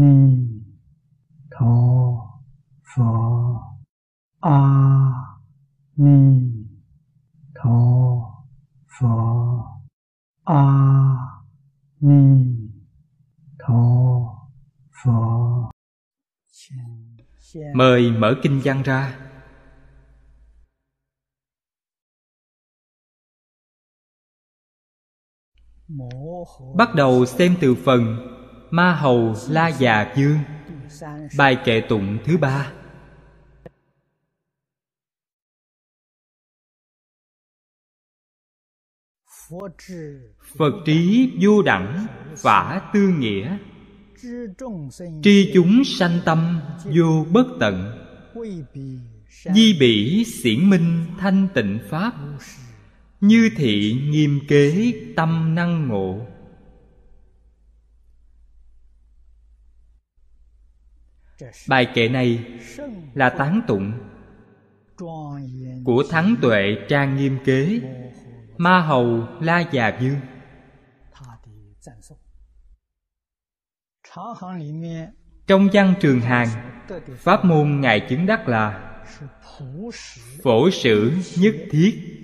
Ni Tho Phở A Ni Tho Phở A Ni Tho Phở. Mời mở kinh văn ra. Bắt đầu xem từ phần Ma Hầu La Già Dương, bài kệ tụng thứ 3. Phật trí vô đẳng phả tư nghĩa, tri chúng sanh tâm vô bất tận, di bỉ xiển minh thanh tịnh pháp, như thị nghiêm kế tâm năng ngộ. Bài kệ này là tán tụng của Thắng Tuệ Trang Nghiêm Kế Ma Hầu La Già Dương. Trong văn Trường Hàng, pháp môn ngài chứng đắc là phổ sự nhất thiết,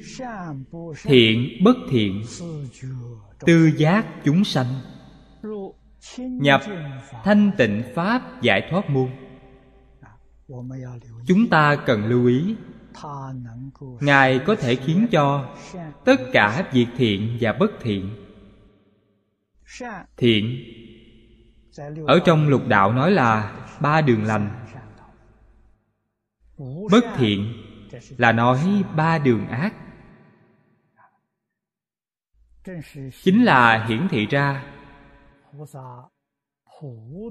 thiện bất thiện, tư giác chúng sanh, nhập thanh tịnh pháp giải thoát môn. Chúng ta cần lưu ý, ngài có thể khiến cho tất cả việc thiện và bất thiện. Thiện ở trong lục đạo nói là ba đường lành, bất thiện là nói ba đường ác. Chính là hiển thị ra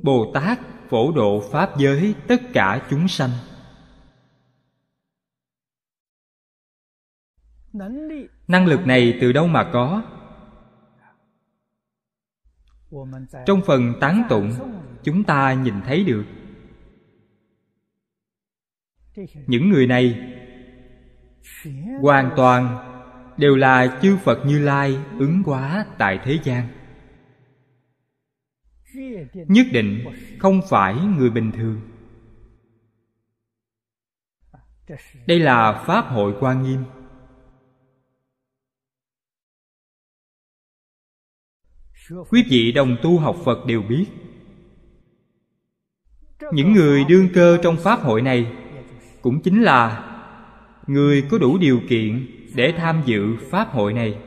Bồ Tát phổ độ pháp giới tất cả chúng sanh. Năng lực này từ đâu mà có? Trong phần tán tụng chúng ta nhìn thấy được. Những người này hoàn toàn đều là chư Phật Như Lai ứng hóa tại thế gian, nhất định không phải người bình thường. Đây là Pháp hội Hoa Nghiêm. Quý vị đồng tu học Phật đều biết, những người đương cơ trong Pháp hội này cũng chính là người có đủ điều kiện để tham dự Pháp hội này.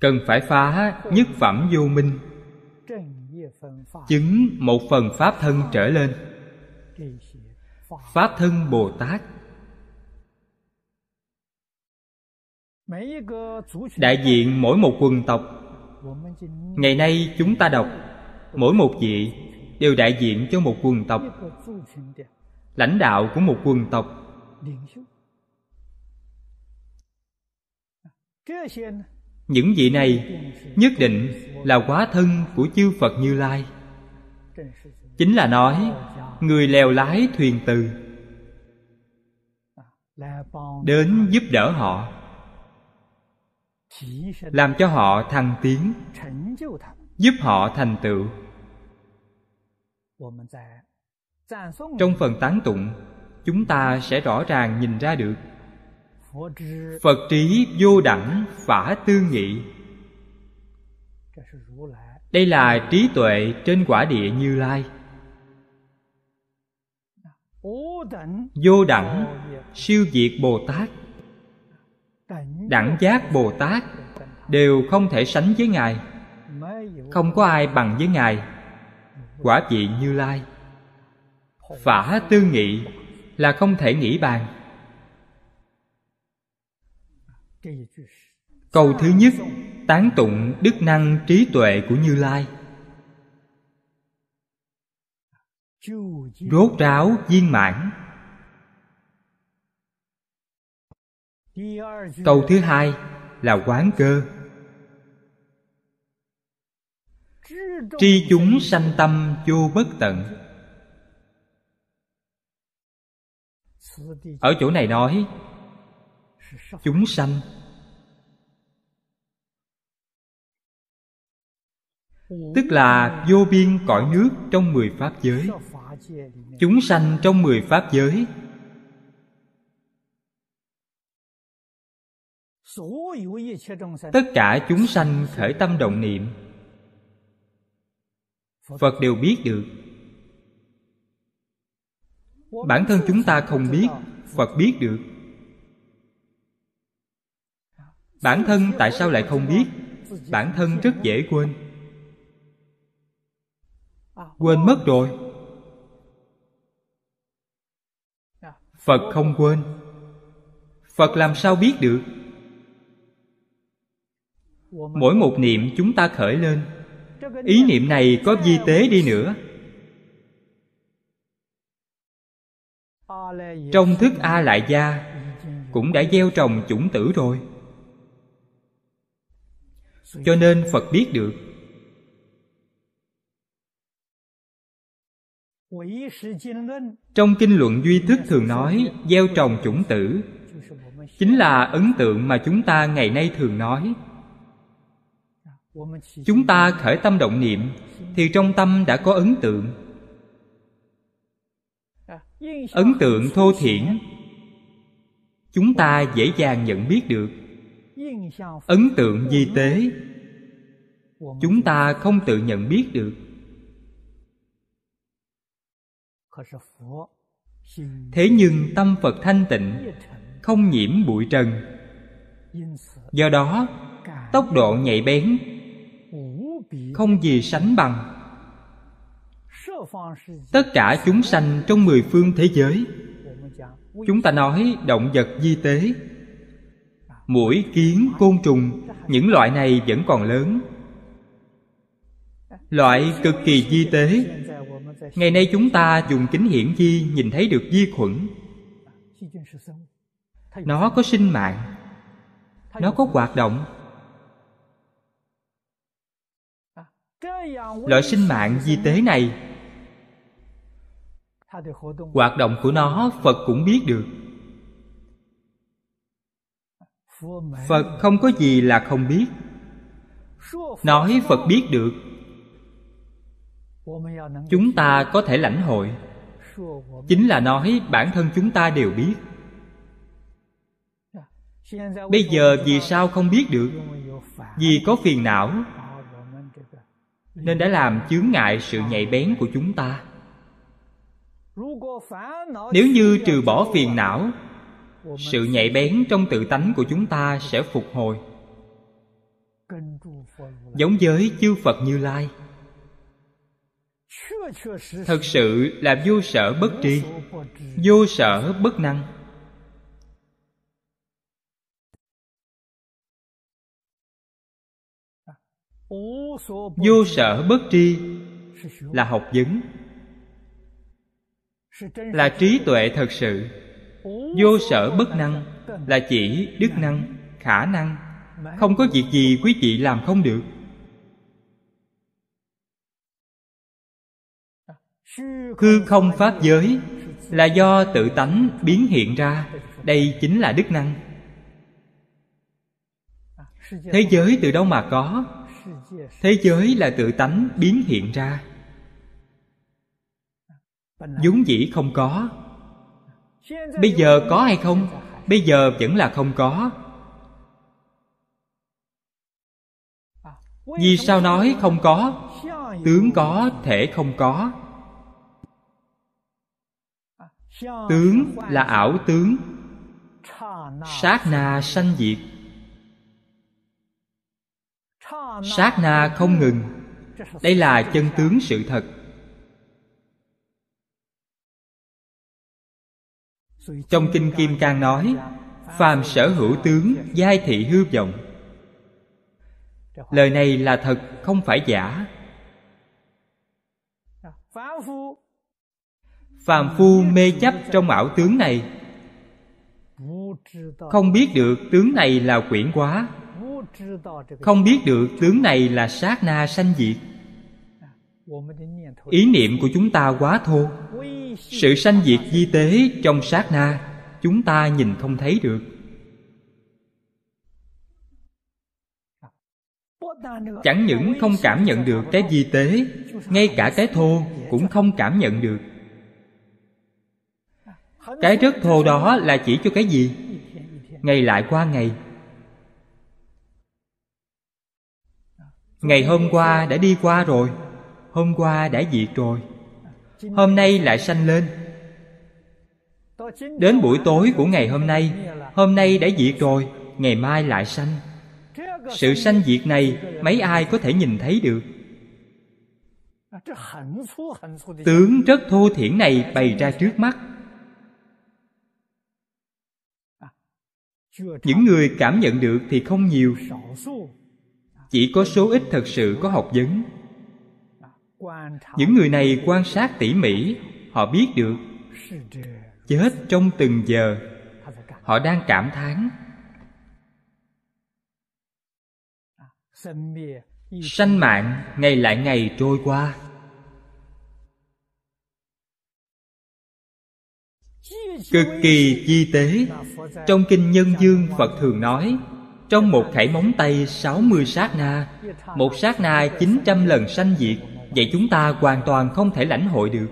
Cần phải phá nhất phẩm vô minh, chứng một phần Pháp thân trở lên. Pháp thân Bồ Tát, đại diện mỗi một quần tộc. Ngày nay chúng ta đọc, mỗi một vị đều đại diện cho một quần tộc, lãnh đạo của một quần tộc. Những vị này nhất định là hóa thân của chư Phật Như Lai. Chính là nói người lèo lái thuyền từ đến giúp đỡ họ, làm cho họ thăng tiến, giúp họ thành tựu. Trong phần tán tụng chúng ta sẽ rõ ràng nhìn ra được Phật trí vô đẳng phả tư nghị. Đây là trí tuệ trên quả địa Như Lai. Vô đẳng siêu diệt Bồ Tát, đẳng giác Bồ Tát đều không thể sánh với ngài, không có ai bằng với ngài. Quả vị Như Lai. Phả tư nghị là không thể nghĩ bàn. Câu thứ nhất tán tụng đức năng trí tuệ của Như Lai, rốt ráo viên mãn. Câu thứ hai là quán cơ, tri chúng sanh tâm vô bất tận. Ở chỗ này nói chúng sanh, tức là vô biên cõi nước trong 10 pháp giới, chúng sanh trong 10 pháp giới. Tất cả chúng sanh khởi tâm động niệm, Phật đều biết được. Bản thân chúng ta không biết, Phật biết được. Bản thân tại sao lại không biết? Bản thân rất dễ quên. Quên mất rồi. Phật không quên. Phật làm sao biết được? Mỗi một niệm chúng ta khởi lên, ý niệm này có vi tế đi nữa, trong thức A Lại Gia cũng đã gieo trồng chủng tử rồi. Cho nên Phật biết được. Trong kinh luận Duy Thức thường nói gieo trồng chủng tử chính là ấn tượng mà chúng ta ngày nay thường nói. Chúng ta khởi tâm động niệm thì trong tâm đã có ấn tượng. Ấn tượng thô thiển chúng ta dễ dàng nhận biết được. Ấn tượng vi tế chúng ta không tự nhận biết được. Thế nhưng tâm Phật thanh tịnh, không nhiễm bụi trần, do đó tốc độ nhạy bén không gì sánh bằng. Tất cả chúng sanh trong 10 phương thế giới, chúng ta nói động vật vi tế, muỗi, kiến, côn trùng, những loại này vẫn còn lớn. Loại cực kỳ vi tế, ngày nay chúng ta dùng kính hiển vi nhìn thấy được vi khuẩn. Nó có sinh mạng, nó có hoạt động. Loại sinh mạng vi tế này, hoạt động của nó Phật cũng biết được. Phật không có gì là không biết. Nói Phật biết được, chúng ta có thể lãnh hội, chính là nói bản thân chúng ta đều biết. Bây giờ vì sao không biết được? Vì có phiền não, nên đã làm chướng ngại sự nhạy bén của chúng ta. Nếu như trừ bỏ phiền não, sự nhạy bén trong tự tánh của chúng ta sẽ phục hồi, giống với chư Phật Như Lai. Thật sự là vô sở bất tri, vô sở bất năng. Vô sở bất tri là học vấn, là trí tuệ thật sự. Vô sở bất năng là chỉ đức năng, khả năng. Không có việc gì quý vị làm không được. Hư không pháp giới là do tự tánh biến hiện ra, đây chính là đức năng. Thế giới từ đâu mà có? Thế giới là tự tánh biến hiện ra, vốn dĩ không có. Bây giờ có hay không? Bây giờ vẫn là không có. Vì sao nói không có? Tướng có thể không có. Tướng là ảo tướng, sát na sanh diệt, sát na không ngừng. Đây là chân tướng sự thật. Trong kinh Kim Cang nói phàm sở hữu tướng giai thị hư vọng. Lời này là thật, không phải giả. Phàm phu mê chấp trong ảo tướng này, không biết được tướng này là quyển hóa, không biết được tướng này là sát na sanh diệt. Ý niệm của chúng ta quá thô, sự sanh diệt vi tế trong sát na chúng ta nhìn không thấy được. Chẳng những không cảm nhận được cái vi tế, ngay cả cái thô cũng không cảm nhận được. Cái rất thô đó là chỉ cho cái gì? Ngày lại qua ngày. Ngày hôm qua đã đi qua rồi, hôm qua đã diệt rồi, hôm nay lại sanh lên. Đến buổi tối của ngày hôm nay đã diệt rồi, ngày mai lại sanh. Sự sanh diệt này mấy ai có thể nhìn thấy được. Tướng rất thô thiển này bày ra trước mắt. Những người cảm nhận được thì không nhiều, chỉ có số ít thật sự có học vấn. Những người này quan sát tỉ mỉ, họ biết được chết trong từng giờ. Họ đang cảm thán sanh mạng ngày lại ngày trôi qua. Cực kỳ chi tế. Trong Kinh Nhân Dương Phật thường nói, trong một khẩy móng tay 60 sát na, một sát na 900 lần sanh diệt. Vậy chúng ta hoàn toàn không thể lãnh hội được.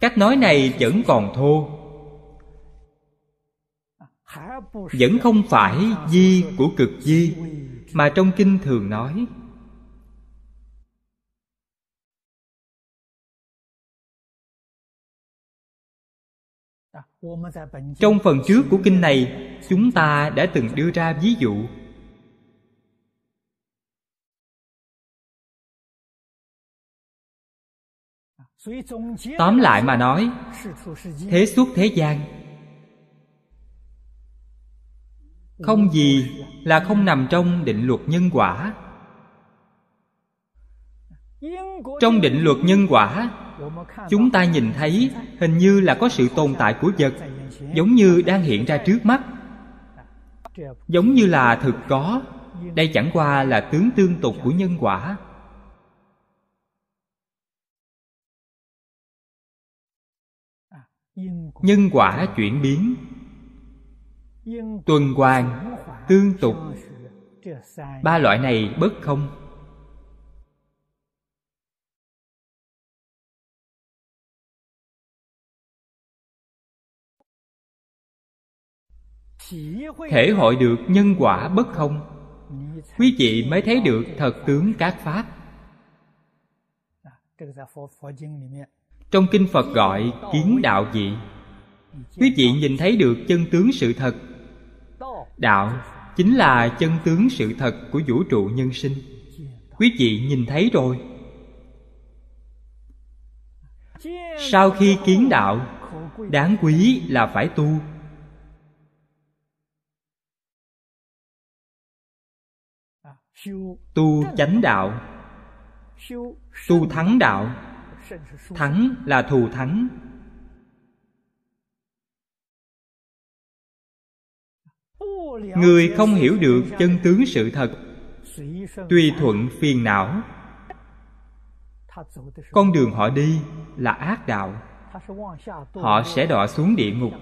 Cách nói này vẫn còn thô, vẫn không phải vi của cực vi mà trong kinh thường nói. Trong phần trước của kinh này, chúng ta đã từng đưa ra ví dụ. Tóm lại mà nói, thế xuất thế gian không gì là không nằm trong định luật nhân quả. Trong định luật nhân quả, chúng ta nhìn thấy hình như là có sự tồn tại của vật, giống như đang hiện ra trước mắt, giống như là thực có. Đây chẳng qua là tướng tương tục của nhân quả. Nhân quả chuyển biến, tuần hoàn, tương tục, ba loại này bất không. Thể hội được nhân quả bất không, quý vị mới thấy được thật tướng các pháp. Trong kinh Phật gọi kiến đạo dị. Quý vị nhìn thấy được chân tướng sự thật. Đạo chính là chân tướng sự thật của vũ trụ nhân sinh. Quý vị nhìn thấy rồi. Sau khi kiến đạo, đáng quý là phải tu. Tu chánh đạo, tu thắng đạo. Thắng là thù thắng. Người không hiểu được chân tướng sự thật, tùy thuận phiền não. Con đường họ đi là ác đạo. Họ sẽ đọa xuống địa ngục,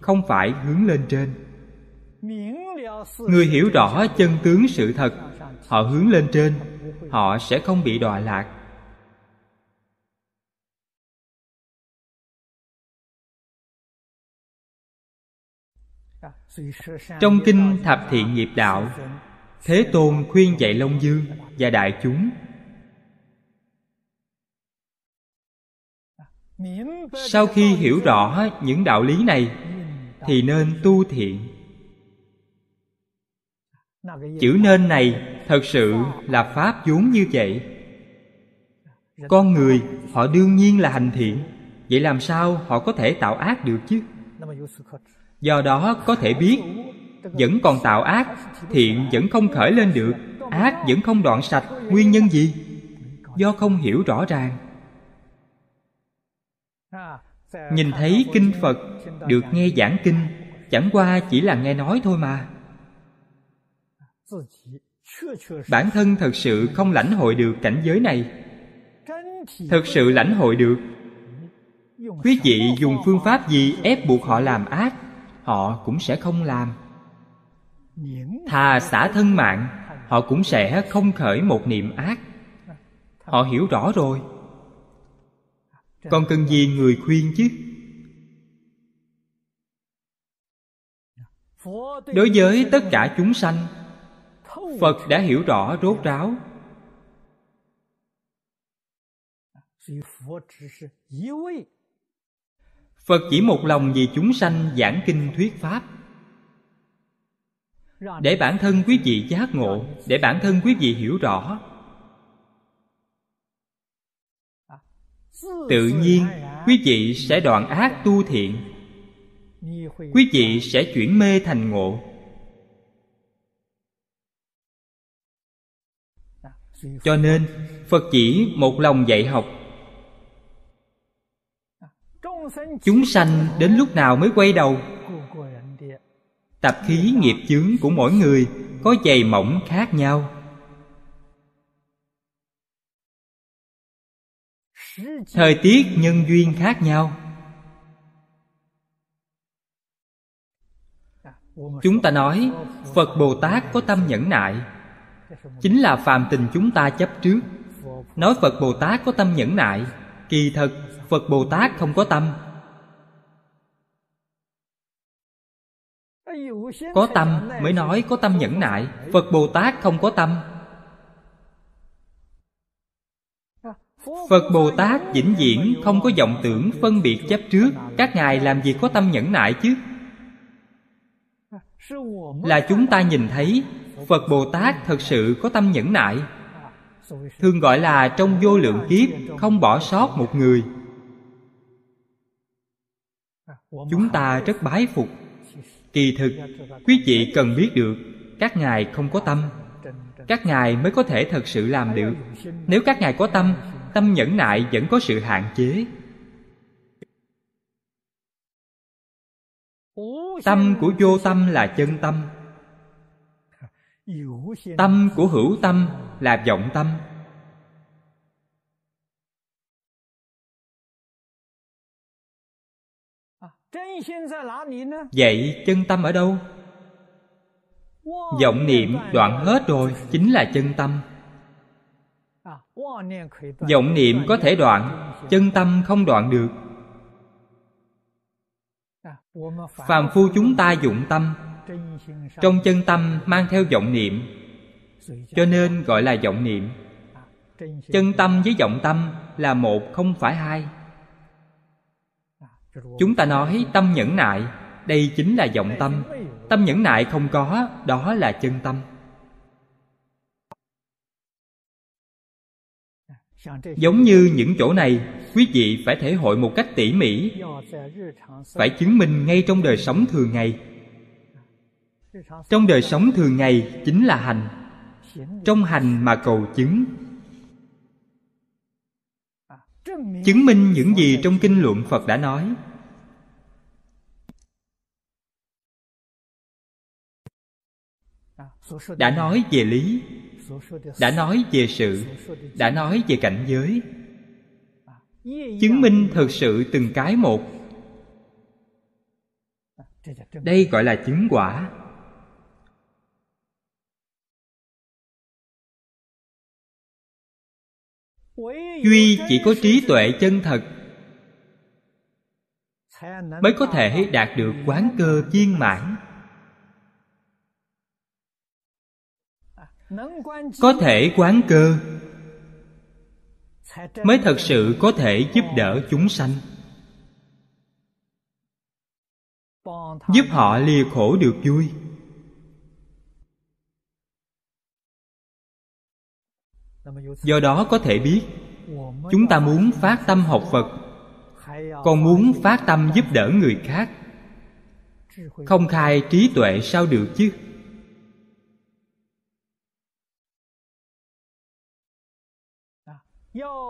không phải hướng lên trên. Người hiểu rõ chân tướng sự thật, họ hướng lên trên, họ sẽ không bị đọa lạc. Trong kinh Thập Thiện Nghiệp Đạo, Thế Tôn khuyên dạy Long Dương và đại chúng. Sau khi hiểu rõ những đạo lý này thì nên tu thiện. Chữ nên này thật sự là pháp vốn như vậy. Con người họ đương nhiên là hành thiện, vậy làm sao họ có thể tạo ác được chứ? Do đó có thể biết, vẫn còn tạo ác, thiện vẫn không khởi lên được, ác vẫn không đoạn sạch. Nguyên nhân gì? Do không hiểu rõ ràng. Nhìn thấy kinh Phật, được nghe giảng kinh, chẳng qua chỉ là nghe nói thôi mà. Bản thân thật sự không lãnh hội được cảnh giới này. Thật sự lãnh hội được, quý vị dùng phương pháp gì ép buộc họ làm ác, họ cũng sẽ không làm. thà xả thân mạng, họ cũng sẽ không khởi một niệm ác. Họ hiểu rõ rồi, còn cần gì người khuyên chứ? Đối với tất cả chúng sanh, Phật đã hiểu rõ rốt ráo. Phật chỉ một lòng vì chúng sanh giảng kinh thuyết pháp, để bản thân quý vị giác ngộ, để bản thân quý vị hiểu rõ. Tự nhiên quý vị sẽ đoạn ác tu thiện, quý vị sẽ chuyển mê thành ngộ. Cho nên Phật chỉ một lòng dạy học. Chúng sanh đến lúc nào mới quay đầu? Tập khí nghiệp chướng của mỗi người có dày mỏng khác nhau. Thời tiết nhân duyên khác nhau. Chúng ta nói Phật Bồ Tát có tâm nhẫn nại, chính là phàm tình chúng ta chấp trước. Nói Phật Bồ Tát có tâm nhẫn nại, kỳ thật Phật Bồ Tát không có tâm. Có tâm mới nói có tâm nhẫn nại, Phật Bồ Tát không có tâm. Phật Bồ Tát vĩnh viễn không có vọng tưởng phân biệt chấp trước. Các ngài làm gì có tâm nhẫn nại chứ? Là chúng ta nhìn thấy Phật Bồ Tát thật sự có tâm nhẫn nại. Thường gọi là trong vô lượng kiếp không bỏ sót một người. Chúng ta rất bái phục. Kỳ thực quý vị cần biết được, các ngài không có tâm, các ngài mới có thể thật sự làm được. Nếu các ngài có tâm, tâm nhẫn nại vẫn có sự hạn chế. Tâm của vô tâm là chân tâm, tâm của hữu tâm là vọng tâm. Vậy chân tâm ở đâu? Vọng niệm đoạn hết rồi chính là chân tâm. Vọng niệm có thể đoạn, chân tâm không đoạn được. Phàm phu chúng ta dụng tâm, trong chân tâm mang theo vọng niệm, cho nên gọi là vọng niệm. Chân tâm với vọng tâm là một, không phải hai. Chúng ta nói tâm nhẫn nại, đây chính là vọng tâm. Tâm nhẫn nại không có, đó là chân tâm. Giống như những chỗ này, quý vị phải thể hội một cách tỉ mỉ, phải chứng minh ngay trong đời sống thường ngày. Trong đời sống thường ngày chính là hành, trong hành mà cầu chứng. Chứng minh những gì trong kinh luận Phật đã nói. Đã nói về lý, đã nói về sự, đã nói về cảnh giới. Chứng minh thật sự từng cái một. Đây gọi là chứng quả. Duy chỉ có trí tuệ chân thật mới có thể đạt được quán cơ viên mãn. Có thể quán cơ mới thật sự có thể giúp đỡ chúng sanh, giúp họ lìa khổ được vui. Do đó có thể biết, chúng ta muốn phát tâm học Phật, còn muốn phát tâm giúp đỡ người khác, không khai trí tuệ sao được chứ?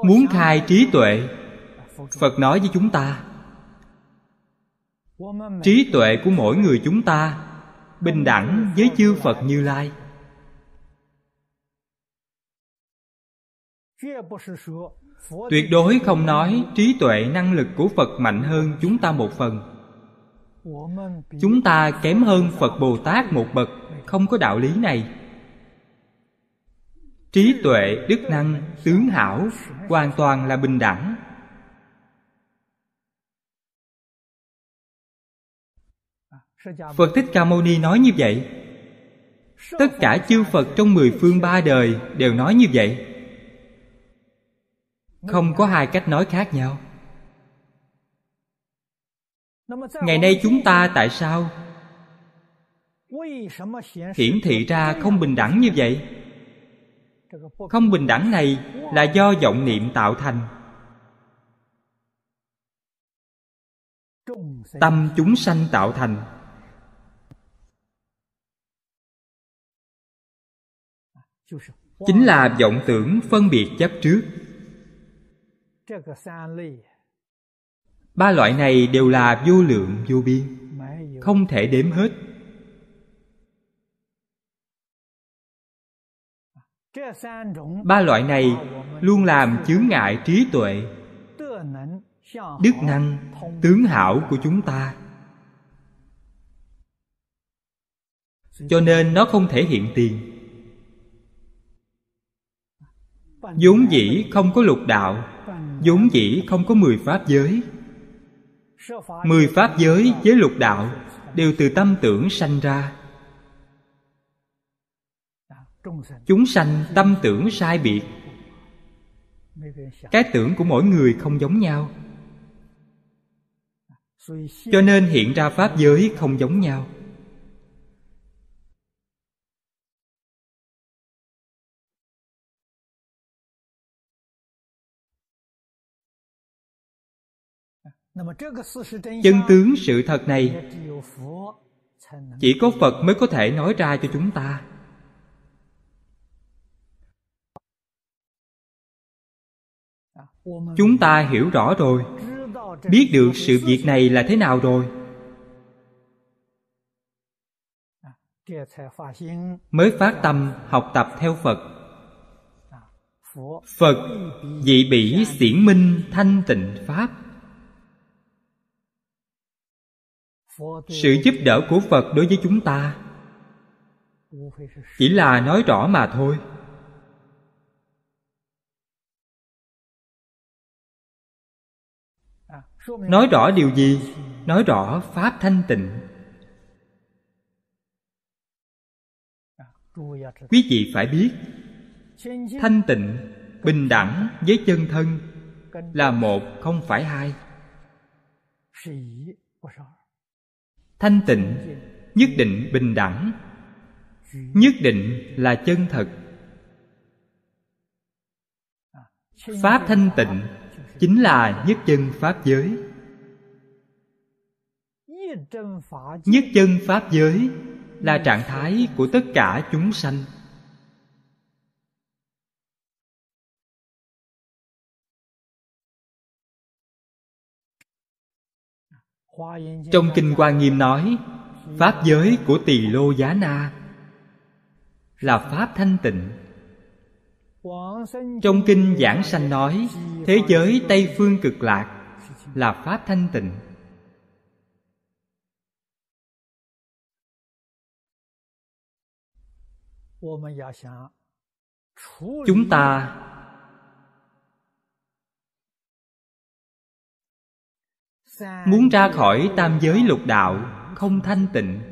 Muốn khai trí tuệ, Phật nói với chúng ta, trí tuệ của mỗi người chúng ta bình đẳng với chư Phật Như Lai. Tuyệt đối không nói trí tuệ năng lực của Phật mạnh hơn chúng ta một phần, chúng ta kém hơn Phật Bồ Tát một bậc, không có đạo lý này. Trí tuệ, đức năng, tướng hảo hoàn toàn là bình đẳng. Phật Thích Ca Mâu Ni nói như vậy. Tất cả chư Phật trong mười phương ba đời đều nói như vậy. Không có hai cách nói khác nhau. Ngày nay chúng ta tại sao hiển thị ra không bình đẳng như vậy? Không bình đẳng này là do vọng niệm tạo thành. Tâm chúng sanh tạo thành. Chính là vọng tưởng phân biệt chấp trước. Ba loại này đều là vô lượng vô biên, không thể đếm hết. Ba loại này luôn làm chướng ngại trí tuệ, đức năng, tướng hảo của chúng ta. Cho nên nó không thể hiện tiền. Vốn dĩ không có lục đạo, vốn dĩ không có mười pháp giới. Mười pháp giới với lục đạo đều từ tâm tưởng sanh ra. Chúng sanh tâm tưởng sai biệt. Cái tưởng của mỗi người không giống nhau, cho nên hiện ra pháp giới không giống nhau. Chân tướng sự thật này chỉ có Phật mới có thể nói ra cho chúng ta. Chúng ta hiểu rõ rồi, biết được sự việc này là thế nào rồi, mới phát tâm học tập theo Phật. Phật dị bỉ xiển minh thanh tịnh pháp. Sự giúp đỡ của Phật đối với chúng ta chỉ là nói rõ mà thôi. Nói rõ điều gì? Nói rõ pháp thanh tịnh. Quý vị phải biết, thanh tịnh, bình đẳng với chân thân là một không phải hai. Thanh tịnh nhất định bình đẳng, nhất định là chân thật. Pháp thanh tịnh chính là nhất chân pháp giới. Nhất chân pháp giới là trạng thái của tất cả chúng sanh. Trong Kinh Hoa Nghiêm nói, pháp giới của Tỳ Lô Giá Na là pháp thanh tịnh. Trong Kinh Giảng Sanh nói, thế giới Tây Phương Cực Lạc là pháp thanh tịnh. Chúng ta muốn ra khỏi tam giới lục đạo không thanh tịnh,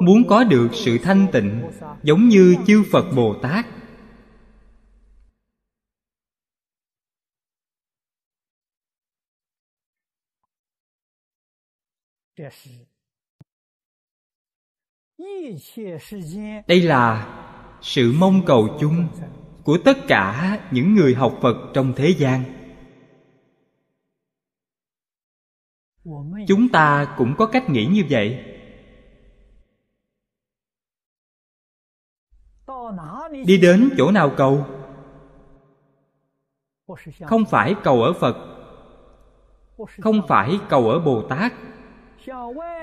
muốn có được sự thanh tịnh giống như chư Phật Bồ Tát, đây là sự mong cầu chung của tất cả những người học Phật trong thế gian. Chúng ta cũng có cách nghĩ như vậy. Đi đến chỗ nào cầu? Không phải cầu ở Phật, không phải cầu ở Bồ Tát.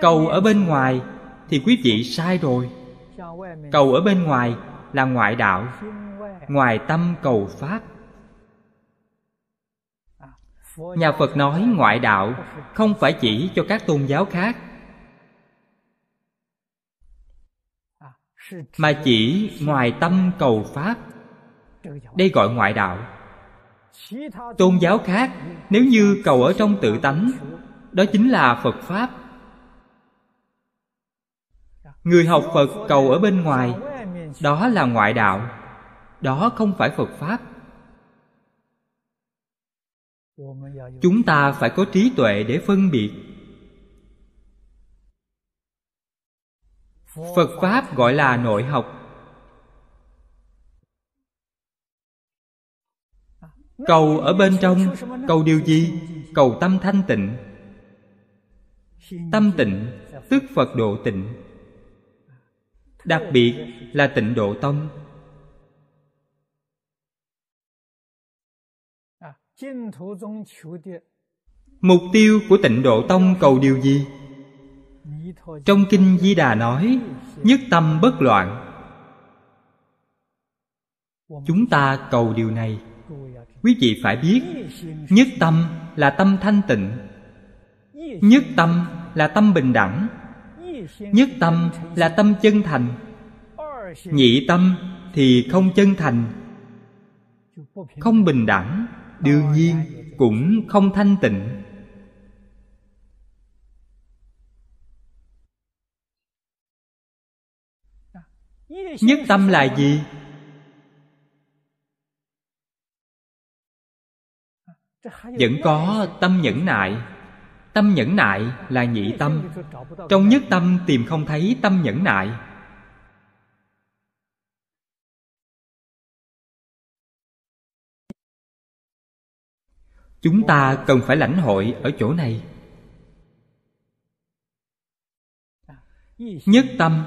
Cầu ở bên ngoài thì quý vị sai rồi. Cầu ở bên ngoài là ngoại đạo, ngoài tâm cầu pháp. Nhà Phật nói ngoại đạo không phải chỉ cho các tôn giáo khác, mà chỉ ngoài tâm cầu pháp. Đây gọi ngoại đạo. Tôn giáo khác nếu như cầu ở trong tự tánh, đó chính là Phật Pháp. Người học Phật cầu ở bên ngoài, đó là ngoại đạo, đó không phải Phật Pháp. Chúng ta phải có trí tuệ để phân biệt. Phật Pháp gọi là nội học. Cầu ở bên trong, cầu điều gì? Cầu tâm thanh tịnh. Tâm tịnh tức Phật độ tịnh, đặc biệt là Tịnh Độ Tông. Mục tiêu của Tịnh Độ Tông cầu điều gì? Trong Kinh Di Đà nói nhất tâm bất loạn. Chúng ta cầu điều này. Quý vị phải biết, nhất tâm là tâm thanh tịnh, nhất tâm là tâm bình đẳng, nhất tâm là tâm chân thành. Nhị tâm thì không chân thành, không bình đẳng, đương nhiên cũng không thanh tịnh. Nhất tâm là gì? Vẫn có tâm nhẫn nại. Tâm nhẫn nại là nhị tâm. Trong nhất tâm tìm không thấy tâm nhẫn nại. Chúng ta cần phải lãnh hội ở chỗ này. Nhất tâm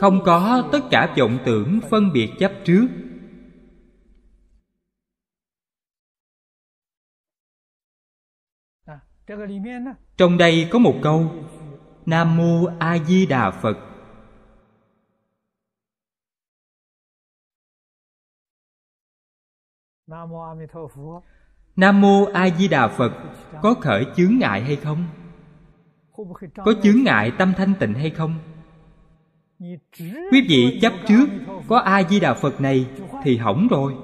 không có tất cả vọng tưởng phân biệt chấp trước. Trong đây có một câu: Nam Mô A Di Đà Phật. Nam Mô A Di Đà Phật có khởi chướng ngại hay không? Có chướng ngại tâm thanh tịnh hay không? Quý vị chấp trước có A Di Đà Phật này thì hỏng rồi.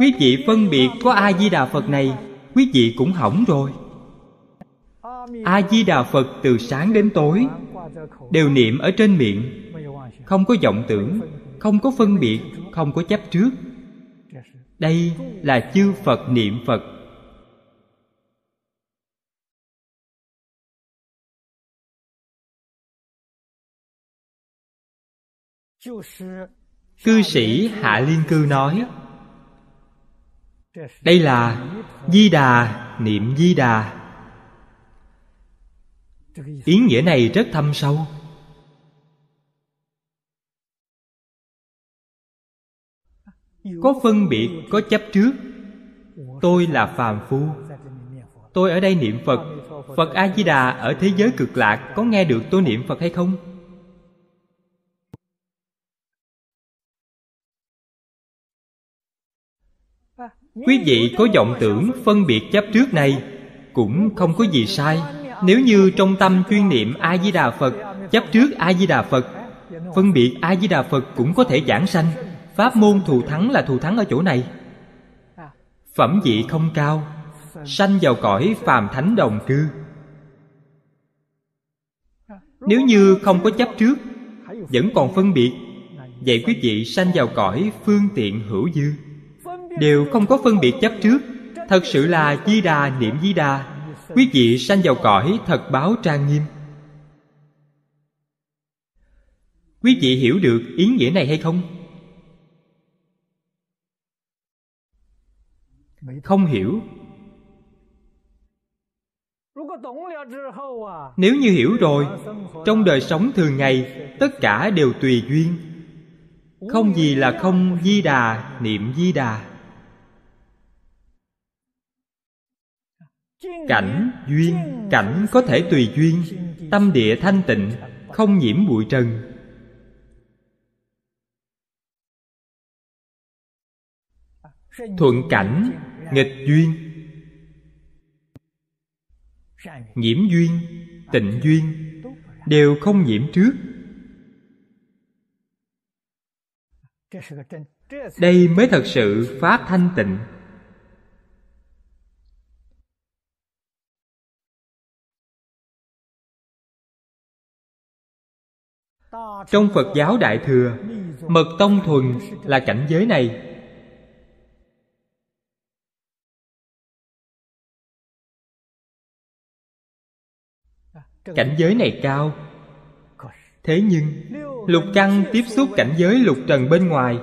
Quý vị phân biệt có A Di Đà Phật này, quý vị cũng hỏng rồi. A Di Đà Phật từ sáng đến tối đều niệm ở trên miệng, không có vọng tưởng, không có phân biệt, không có chấp trước. Đây là chư Phật niệm Phật. Cư sĩ Hạ Liên Cư nói, đây là Di Đà niệm Di Đà. Ý nghĩa này rất thâm sâu. Có phân biệt, có chấp trước. Tôi là phàm phu, tôi ở đây niệm Phật. Phật A Di Đà ở thế giới Cực Lạc có nghe được tôi niệm Phật hay không? Quý vị có vọng tưởng phân biệt chấp trước này cũng không có gì sai. Nếu như trong tâm chuyên niệm A Di Đà Phật, chấp trước A Di Đà Phật, phân biệt A Di Đà Phật cũng có thể giảng sanh. Pháp môn thù thắng là thù thắng ở chỗ này. Phẩm vị không cao, sanh vào cõi phàm thánh đồng cư. Nếu như không có chấp trước, vẫn còn phân biệt, vậy quý vị sanh vào cõi phương tiện hữu dư. Đều không có phân biệt chấp trước, thật sự là Di Đà niệm Di Đà. Quý vị sanh vào cõi thật báo trang nghiêm. Quý vị hiểu được ý nghĩa này hay không? Không hiểu. Nếu như hiểu rồi, trong đời sống thường ngày tất cả đều tùy duyên, không gì là không Di Đà niệm Di Đà. Cảnh, duyên, cảnh có thể tùy duyên. Tâm địa thanh tịnh, không nhiễm bụi trần. thuận cảnh, nghịch duyên, nhiễm duyên, tịnh duyên đều không nhiễm trước. Đây mới thật sự pháp thanh tịnh. Trong Phật giáo Đại Thừa, mật tông thuần là cảnh giới này. Cảnh giới này cao. Thế nhưng lục căn tiếp xúc cảnh giới lục trần bên ngoài,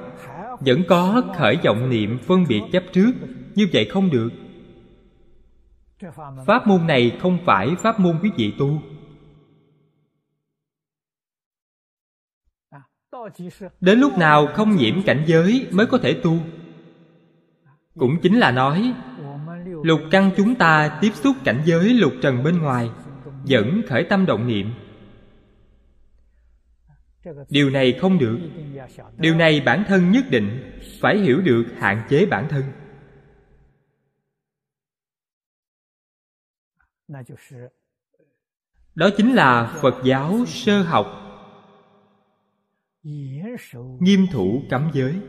vẫn có khởi vọng niệm phân biệt chấp trước. Như vậy không được. Pháp môn này không phải pháp môn quý vị tu. Đến lúc nào không nhiễm cảnh giới mới có thể tu. Cũng chính là nói, lục căn chúng ta tiếp xúc cảnh giới lục trần bên ngoài, vẫn khởi tâm động niệm. Điều này không được. Điều này bản thân nhất định phải hiểu được hạn chế bản thân. Đó chính là Phật giáo sơ học, nghiêm thủ cấm giới.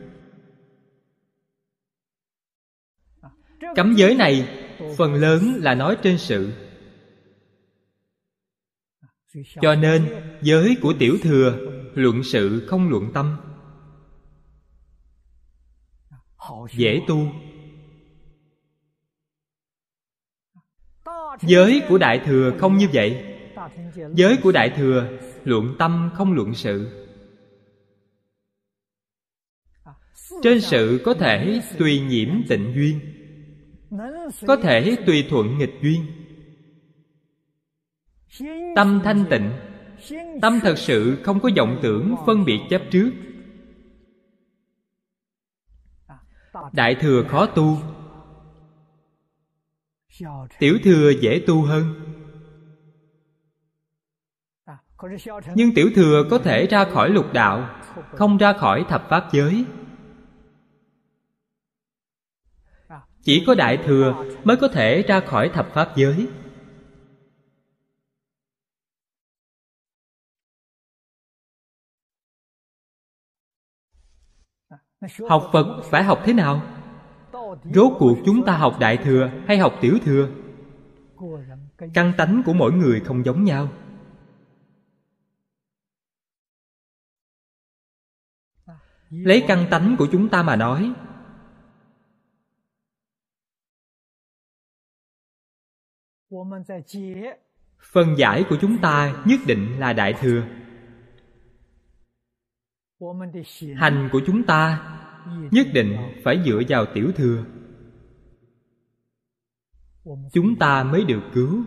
Cấm giới này phần lớn là nói trên sự. Cho nên giới của Tiểu Thừa luận sự không luận tâm, dễ tu. Giới của Đại Thừa không như vậy. Giới của Đại Thừa luận tâm không luận sự. Trên sự có thể tùy nhiễm tịnh duyên, có thể tùy thuận nghịch duyên. Tâm thanh tịnh, tâm thật sự không có vọng tưởng phân biệt chấp trước. Đại Thừa khó tu, Tiểu Thừa dễ tu hơn. Nhưng Tiểu Thừa có thể ra khỏi lục đạo, không ra khỏi thập pháp giới. Chỉ có Đại Thừa mới có thể ra khỏi thập pháp giới. Học Phật phải học thế nào? Rốt cuộc chúng ta học Đại Thừa hay học Tiểu Thừa? Căn tánh của mỗi người không giống nhau. Lấy căn tánh của chúng ta mà nói, phần giải của chúng ta nhất định là Đại Thừa. Hành của chúng ta nhất định phải dựa vào Tiểu Thừa, chúng ta mới được cứu.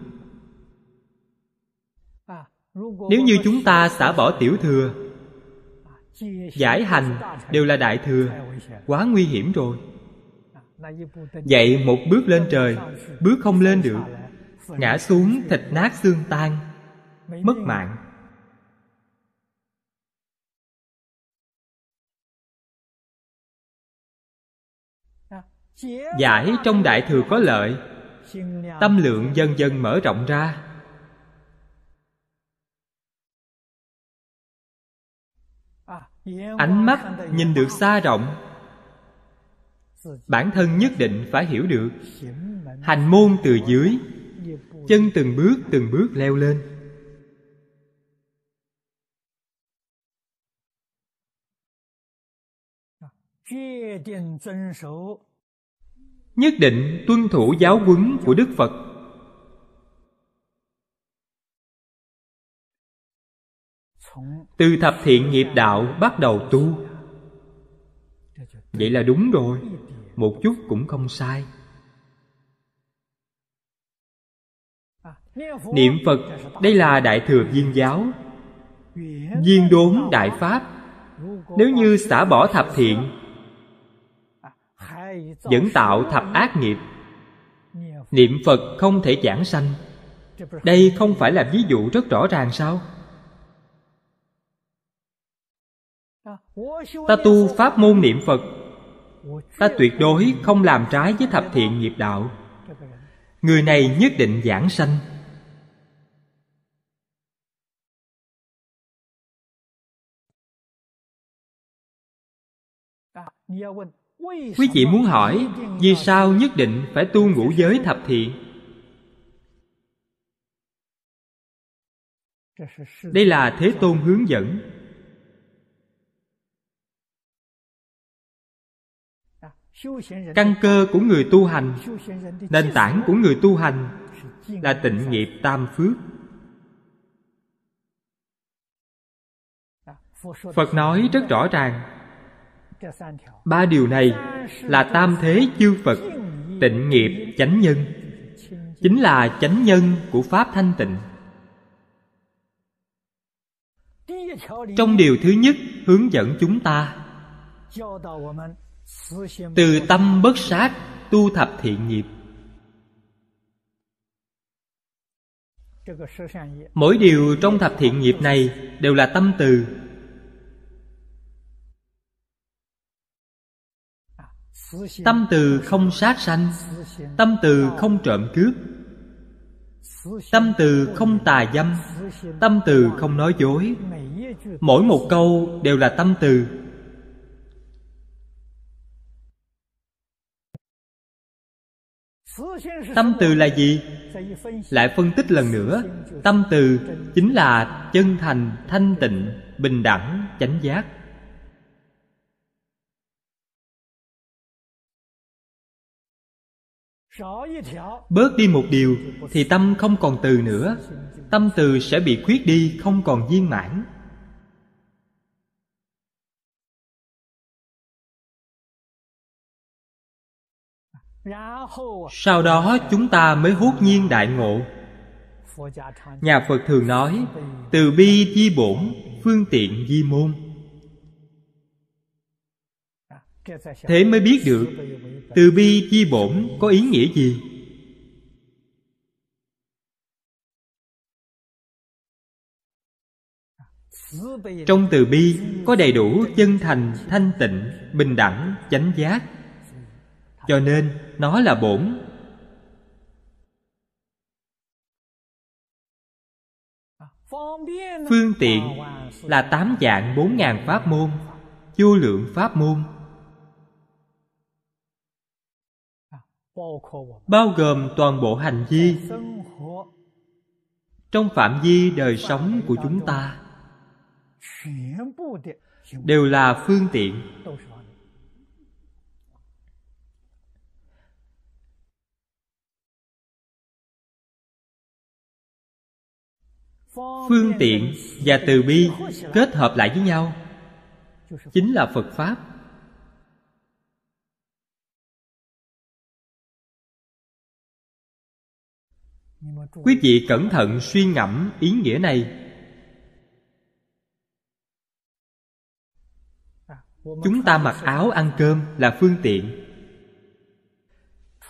Nếu như chúng ta xả bỏ Tiểu Thừa, giải hành đều là Đại Thừa, quá nguy hiểm rồi. Vậy một bước lên trời, bước không lên được, ngã xuống thịt nát xương tan, mất mạng. Giải trong Đại Thừa có lợi, tâm lượng dần dần mở rộng ra. Ánh mắt nhìn được xa rộng. Bản thân nhất định phải hiểu được hành môn từ dưới, chân từng bước leo lên. Nhất định tuân thủ giáo huấn của Đức Phật. Từ thập thiện nghiệp đạo bắt đầu tu. Vậy là đúng rồi, một chút cũng không sai. Niệm Phật, đây là Đại Thừa viên giáo, viên đốn đại pháp. Nếu như xả bỏ thập thiện, vẫn tạo thập ác nghiệp, niệm Phật không thể giảng sanh. Đây không phải là ví dụ rất rõ ràng sao? Ta tu pháp môn niệm Phật, ta tuyệt đối không làm trái với thập thiện nghiệp đạo. Người này nhất định vãng sanh. Quý vị muốn hỏi vì sao nhất định phải tu ngũ giới thập thiện? Đây là Thế Tôn hướng dẫn. Căn cơ của người tu hành, nền tảng của người tu hành là tịnh nghiệp tam phước. Phật nói rất rõ ràng, ba điều này là tam thế chư Phật tịnh nghiệp chánh nhân, chính là chánh nhân của pháp thanh tịnh. Trong điều thứ nhất hướng dẫn chúng ta từ tâm bất sát tu thập thiện nghiệp. Mỗi điều trong thập thiện nghiệp này đều là tâm từ. Tâm từ không sát sanh, tâm từ không trộm cướp, tâm từ không tà dâm, tâm từ không nói dối. Mỗi một câu đều là tâm từ. Tâm từ là gì? Lại phân tích lần nữa, tâm từ chính là chân thành, thanh tịnh, bình đẳng, chánh giác. Bớt đi một điều thì tâm không còn từ nữa, tâm từ sẽ bị khuyết đi, không còn viên mãn. Sau đó chúng ta mới hốt nhiên đại ngộ. Nhà Phật thường nói từ bi vi bổn, phương tiện vi môn. Thế mới biết được từ bi vi bổn có ý nghĩa gì. Trong từ bi có đầy đủ chân thành, thanh tịnh, bình đẳng, chánh giác, cho nên nó là bổn. Phương tiện là 8 vạn 4.000 pháp môn, vô lượng pháp môn, bao gồm toàn bộ hành vi trong phạm vi đời sống của chúng ta, đều là phương tiện. Phương tiện và từ bi kết hợp lại với nhau chính là Phật Pháp. Quý vị cẩn thận suy ngẫm ý nghĩa này. Chúng ta mặc áo ăn cơm là phương tiện.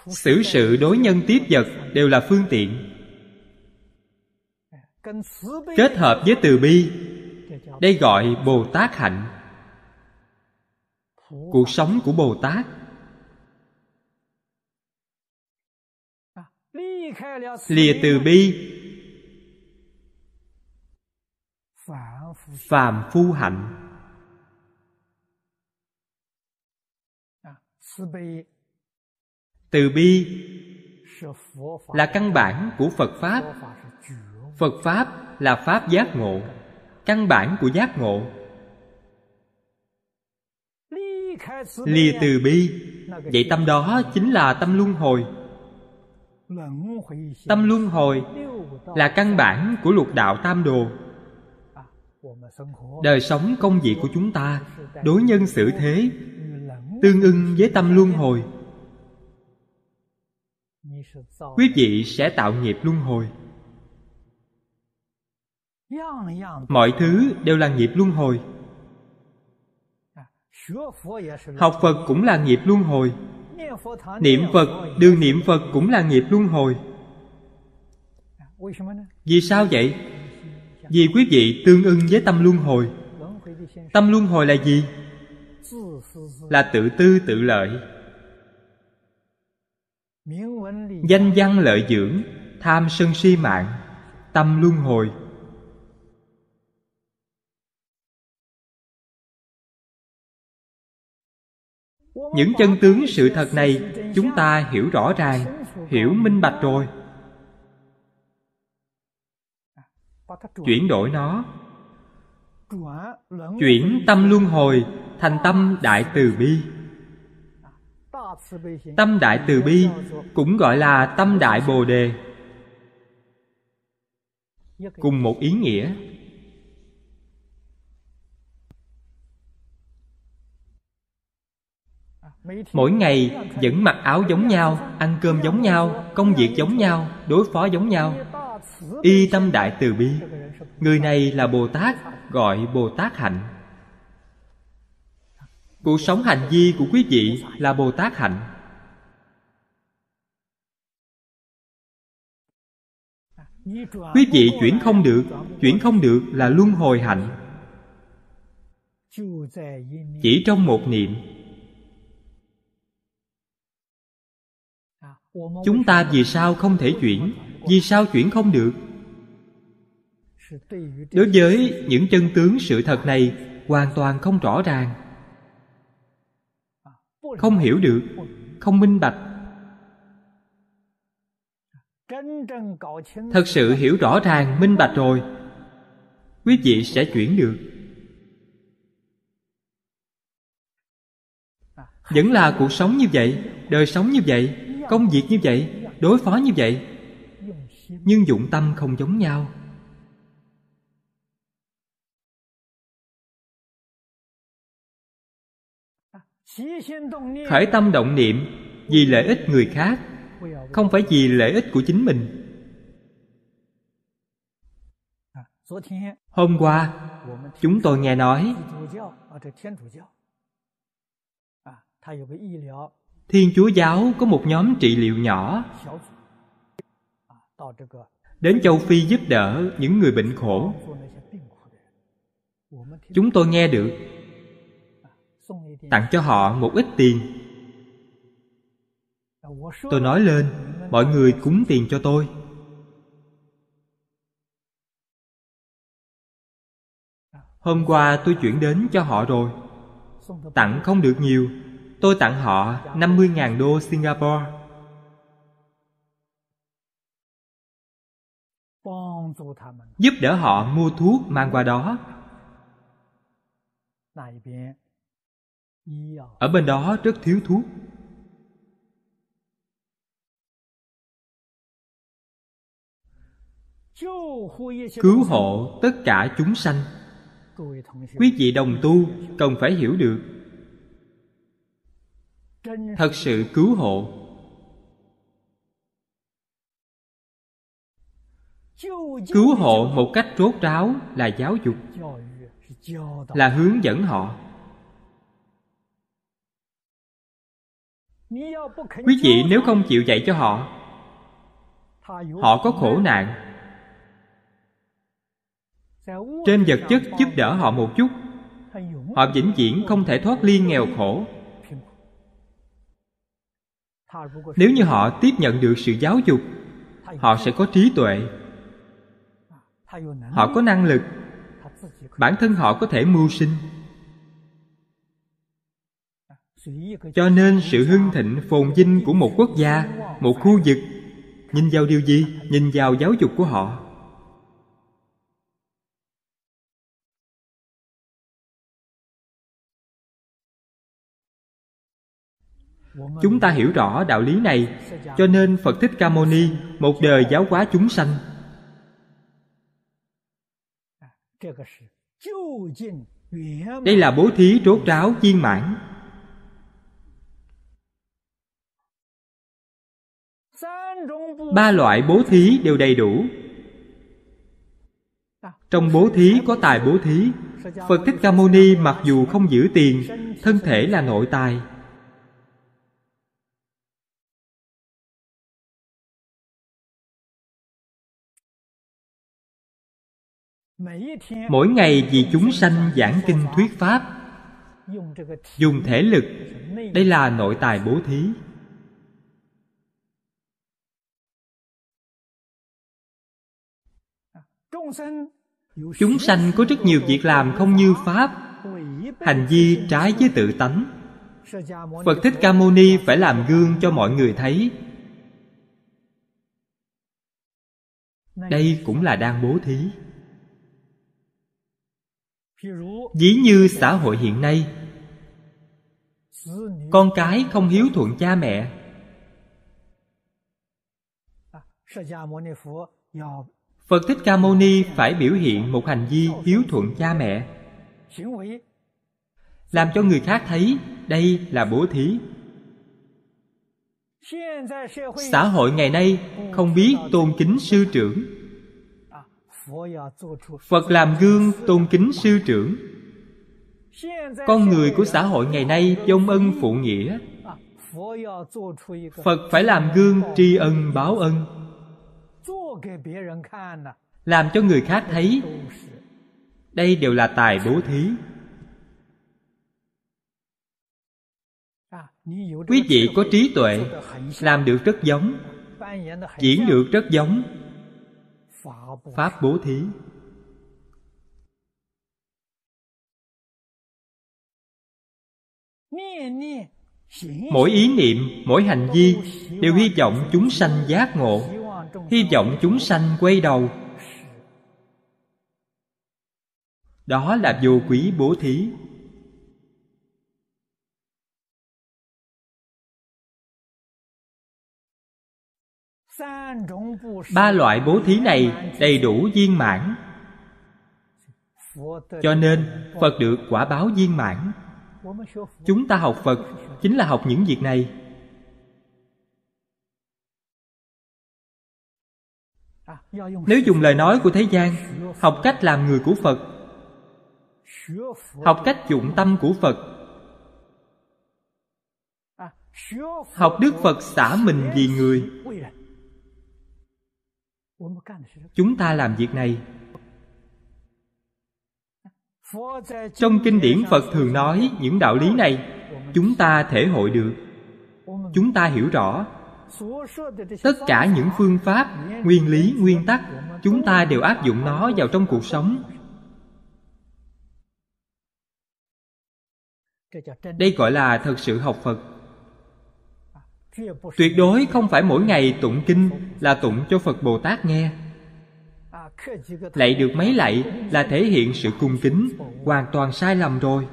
Xử sự đối nhân tiếp vật đều là phương tiện. Kết hợp với từ bi, đây gọi Bồ Tát hạnh. Cuộc sống của Bồ Tát lìa từ bi, phàm phu hạnh. Từ bi là căn bản của Phật Pháp. Phật Pháp là Pháp giác ngộ, căn bản của giác ngộ. Lìa từ bi, vậy tâm đó chính là tâm luân hồi. Tâm luân hồi là căn bản của lục đạo tam đồ. Đời sống công việc của chúng ta, đối nhân xử thế, tương ưng với tâm luân hồi. Quý vị sẽ tạo nghiệp luân hồi. Mọi thứ đều là nghiệp luân hồi. Học Phật cũng là nghiệp luân hồi. Niệm Phật, đường niệm Phật cũng là nghiệp luân hồi. Vì sao vậy? Vì quý vị tương ưng với tâm luân hồi. Tâm luân hồi là gì? là tự tư tự lợi. Danh văn lợi dưỡng, tham sân si mạng, tâm luân hồi. Những chân tướng sự thật này chúng ta hiểu rõ ràng, hiểu minh bạch rồi, chuyển đổi nó, chuyển tâm luân hồi thành tâm đại từ bi. Tâm đại từ bi cũng gọi là tâm đại bồ đề, cùng một ý nghĩa. Mỗi ngày vẫn mặc áo giống nhau, ăn cơm giống nhau, công việc giống nhau, đối phó giống nhau, y tâm đại từ bi, người này là Bồ Tát, gọi Bồ Tát hạnh. Cuộc sống hành vi của quý vị là Bồ Tát hạnh. Quý vị chuyển không được là luân hồi hạnh. Chỉ trong một niệm, chúng ta vì sao không thể chuyển? Vì sao chuyển không được? Đối với những chân tướng sự thật này hoàn toàn không rõ ràng, không hiểu được, không minh bạch. Thật sự hiểu rõ ràng, minh bạch rồi, quý vị sẽ chuyển được. Vẫn là cuộc sống như vậy, đời sống như vậy, công việc như vậy, đối phó như vậy, nhưng dụng tâm không giống nhau. Khởi tâm động niệm vì lợi ích người khác, không phải vì lợi ích của chính mình. Hôm qua chúng tôi nghe nói Thiên Chúa giáo có một nhóm trị liệu nhỏ đến châu Phi giúp đỡ những người bệnh khổ. Chúng tôi nghe được, tặng cho họ một ít tiền. Tôi nói lên, mọi người cúng tiền cho tôi. Hôm qua tôi chuyển đến cho họ rồi, tặng không được nhiều. Tôi tặng họ 50.000 đô Singapore, giúp đỡ họ mua thuốc mang qua đó. Ở bên đó rất thiếu thuốc. Cứu hộ tất cả chúng sanh. Quý vị đồng tu cần phải hiểu được, thật sự cứu hộ một cách rốt ráo là giáo dục, là hướng dẫn họ. Quý vị nếu không chịu dạy cho họ, họ có khổ nạn. Trên vật chất giúp đỡ họ một chút, họ vĩnh viễn không thể thoát ly nghèo khổ. Nếu như họ tiếp nhận được sự giáo dục, họ sẽ có trí tuệ, họ có năng lực, bản thân họ có thể mưu sinh. Cho nên sự hưng thịnh phồn vinh của một quốc gia, một khu vực, nhìn vào điều gì? Nhìn vào giáo dục của họ. Chúng ta hiểu rõ đạo lý này, cho nên Phật Thích Ca Mâu Ni một đời giáo hóa chúng sanh. Đây là bố thí rốt ráo viên mãn. Ba loại bố thí đều đầy đủ. Trong bố thí có tài bố thí. Phật Thích Ca Mâu Ni mặc dù không giữ tiền, thân thể là nội tài. Mỗi ngày vì chúng sanh giảng kinh thuyết pháp, dùng thể lực, đây là nội tài bố thí. Chúng sanh có rất nhiều việc làm không như pháp, hành vi trái với tự tánh. Phật Thích Ca Mâu Ni phải làm gương cho mọi người thấy. Đây cũng là đang bố thí. Ví như xã hội hiện nay, con cái không hiếu thuận cha mẹ, Phật Thích Ca Mâu Ni phải biểu hiện một hành vi hiếu thuận cha mẹ, làm cho người khác thấy đây là bố thí. Xã hội ngày nay không biết tôn kính sư trưởng, Phật làm gương tôn kính sư trưởng. Con người của xã hội ngày nay vong ân phụ nghĩa, Phật phải làm gương tri ân báo ân, làm cho người khác thấy đây đều là tài bố thí. Quý vị có trí tuệ, làm được rất giống, diễn được rất giống pháp bố thí. Mỗi ý niệm, mỗi hành vi đều hy vọng chúng sanh giác ngộ, hy vọng chúng sanh quay đầu. Đó là vô quý bố thí. Ba loại bố thí này đầy đủ viên mãn, cho nên Phật được quả báo viên mãn. Chúng ta học Phật chính là học những việc này. Nếu dùng lời nói của thế gian, học cách làm người của Phật, học cách dụng tâm của Phật, học Đức Phật xả mình vì người. Chúng ta làm việc này. Trong kinh điển Phật thường nói những đạo lý này, chúng ta thể hội được, chúng ta hiểu rõ. Tất cả những phương pháp, nguyên lý, nguyên tắc, chúng ta đều áp dụng nó vào trong cuộc sống. Đây gọi là thật sự học Phật. Tuyệt đối không phải mỗi ngày tụng kinh là tụng cho Phật Bồ Tát nghe. Lạy được mấy lạy là thể hiện sự cung kính, hoàn toàn sai lầm rồi.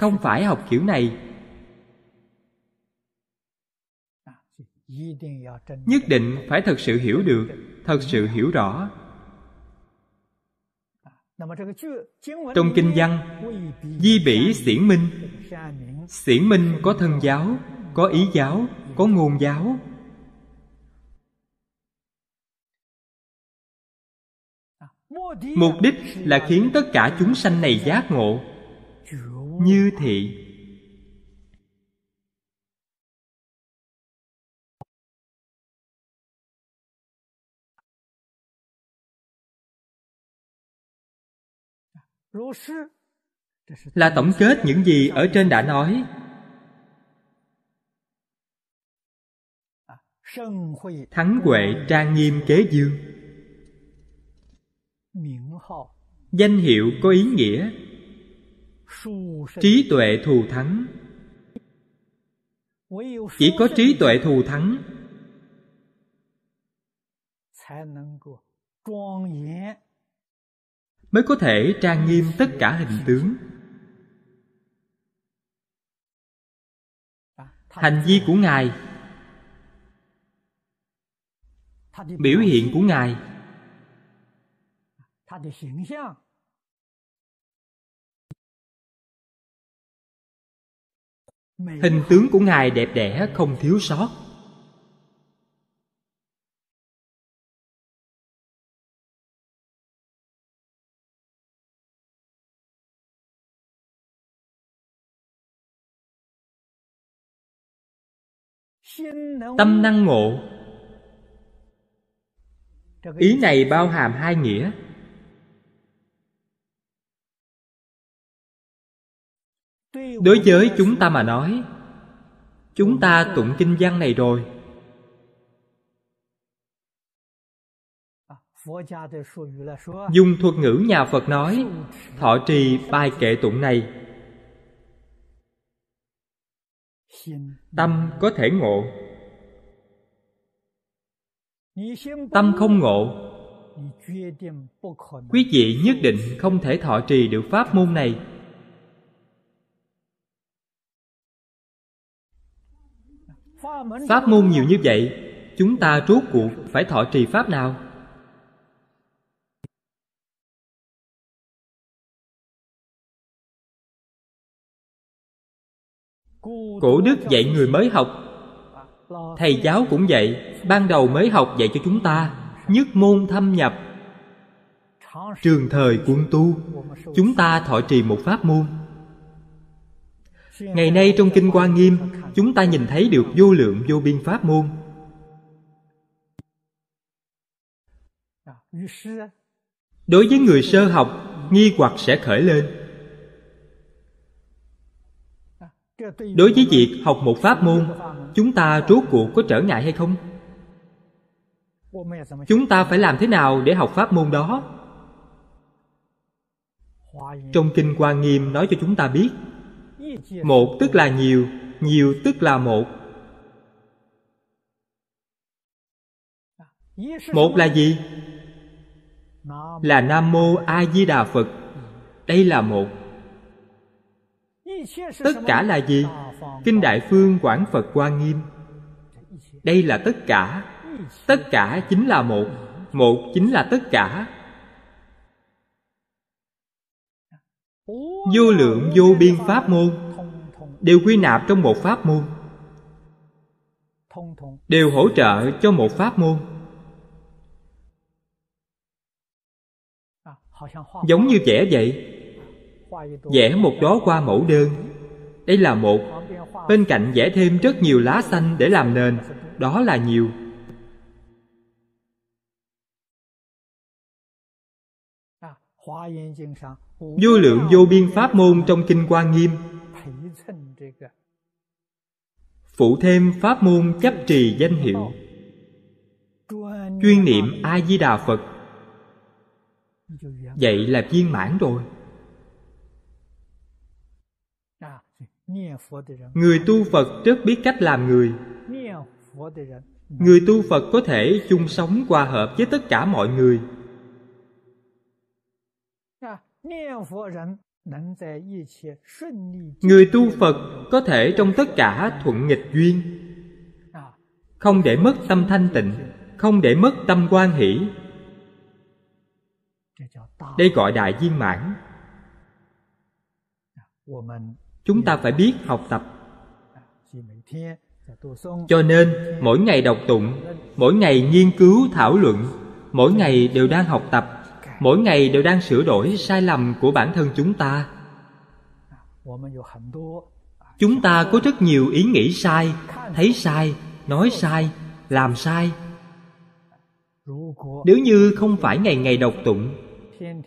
Không phải học kiểu này. Nhất định phải thật sự hiểu được, thật sự hiểu rõ. Trong kinh văn, di bỉ xiển minh. Xiển minh có thân giáo, có ý giáo, có ngôn giáo. Mục đích là khiến tất cả chúng sanh này giác ngộ, như thị. Là tổng kết những gì ở trên đã nói. Thắng huệ trang nghiêm kế dương. Danh hiệu có ý nghĩa. Trí tuệ thù thắng. Chỉ có trí tuệ thù thắng mới có thể trang nghiêm tất cả hình tướng. Hành vi của Ngài, biểu hiện của Ngài, hình tướng của Ngài đẹp đẽ không thiếu sót. Tâm năng ngộ. Ý này bao hàm hai nghĩa. Đối với chúng ta mà nói, chúng ta tụng kinh văn này rồi, dùng thuật ngữ nhà Phật nói, thọ trì bài kệ tụng này, tâm có thể ngộ. Tâm không ngộ, quý vị nhất định không thể thọ trì được pháp môn này. Pháp môn nhiều như vậy, chúng ta rốt cuộc phải thọ trì pháp nào? Cổ đức dạy người mới học, thầy giáo cũng vậy. Ban đầu mới học dạy cho chúng ta nhất môn thâm nhập, trường thời quân tu. Chúng ta thọ trì một pháp môn. Ngày nay trong Kinh Hoa Nghiêm, chúng ta nhìn thấy được vô lượng vô biên pháp môn. Đối với người sơ học, nghi hoặc sẽ khởi lên. Đối với việc học một pháp môn, chúng ta rốt cuộc có trở ngại hay không? Chúng ta phải làm thế nào để học pháp môn đó? Trong Kinh Hoa Nghiêm nói cho chúng ta biết, một tức là nhiều, nhiều tức là một. Một là gì? Là Nam Mô A Di Đà Phật. Đây là một. Tất cả là gì? Kinh Đại Phương Quảng Phật Hoa Nghiêm. Đây là tất cả. Tất cả chính là một. Một chính là tất cả. Vô lượng vô biên pháp môn đều quy nạp trong một pháp môn, đều hỗ trợ cho một pháp môn. Giống như vẽ vậy, vẽ một đó qua mẫu đơn, đây là một. Bên cạnh vẽ thêm rất nhiều lá xanh để làm nền, đó là nhiều. Vô lượng vô biên pháp môn trong Kinh Hoa Nghiêm phụ thêm pháp môn chấp trì danh hiệu, chuyên niệm A Di Đà Phật, vậy là viên mãn rồi. Người tu Phật rất biết cách làm người. Người tu Phật có thể chung sống hòa hợp với tất cả mọi người. Người tu Phật có thể trong tất cả thuận nghịch duyên, không để mất tâm thanh tịnh, không để mất tâm hoan hỷ. Đây gọi đại viên mãn. Chúng ta phải biết học tập. Cho nên mỗi ngày đọc tụng, mỗi ngày nghiên cứu thảo luận, mỗi ngày đều đang học tập, mỗi ngày đều đang sửa đổi sai lầm của bản thân chúng ta. Chúng ta có rất nhiều ý nghĩ sai, thấy sai, nói sai, làm sai. Nếu như không phải ngày ngày đọc tụng,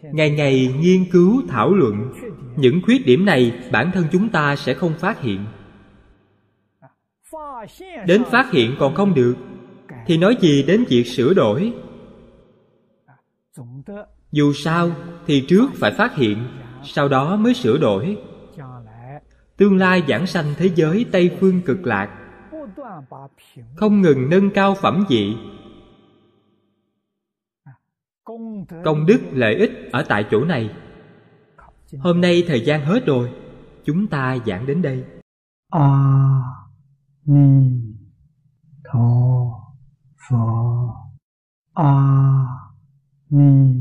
ngày ngày nghiên cứu thảo luận, những khuyết điểm này bản thân chúng ta sẽ không phát hiện. Đến phát hiện còn không được, thì nói gì đến việc sửa đổi. Dù sao thì trước phải phát hiện, sau đó mới sửa đổi. Tương lai vãng sanh thế giới Tây Phương Cực Lạc, không ngừng nâng cao phẩm vị, công đức lợi ích ở tại chỗ này. Hôm nay thời gian hết rồi, chúng ta giảng đến đây. A Ni Tho Phật. A Ni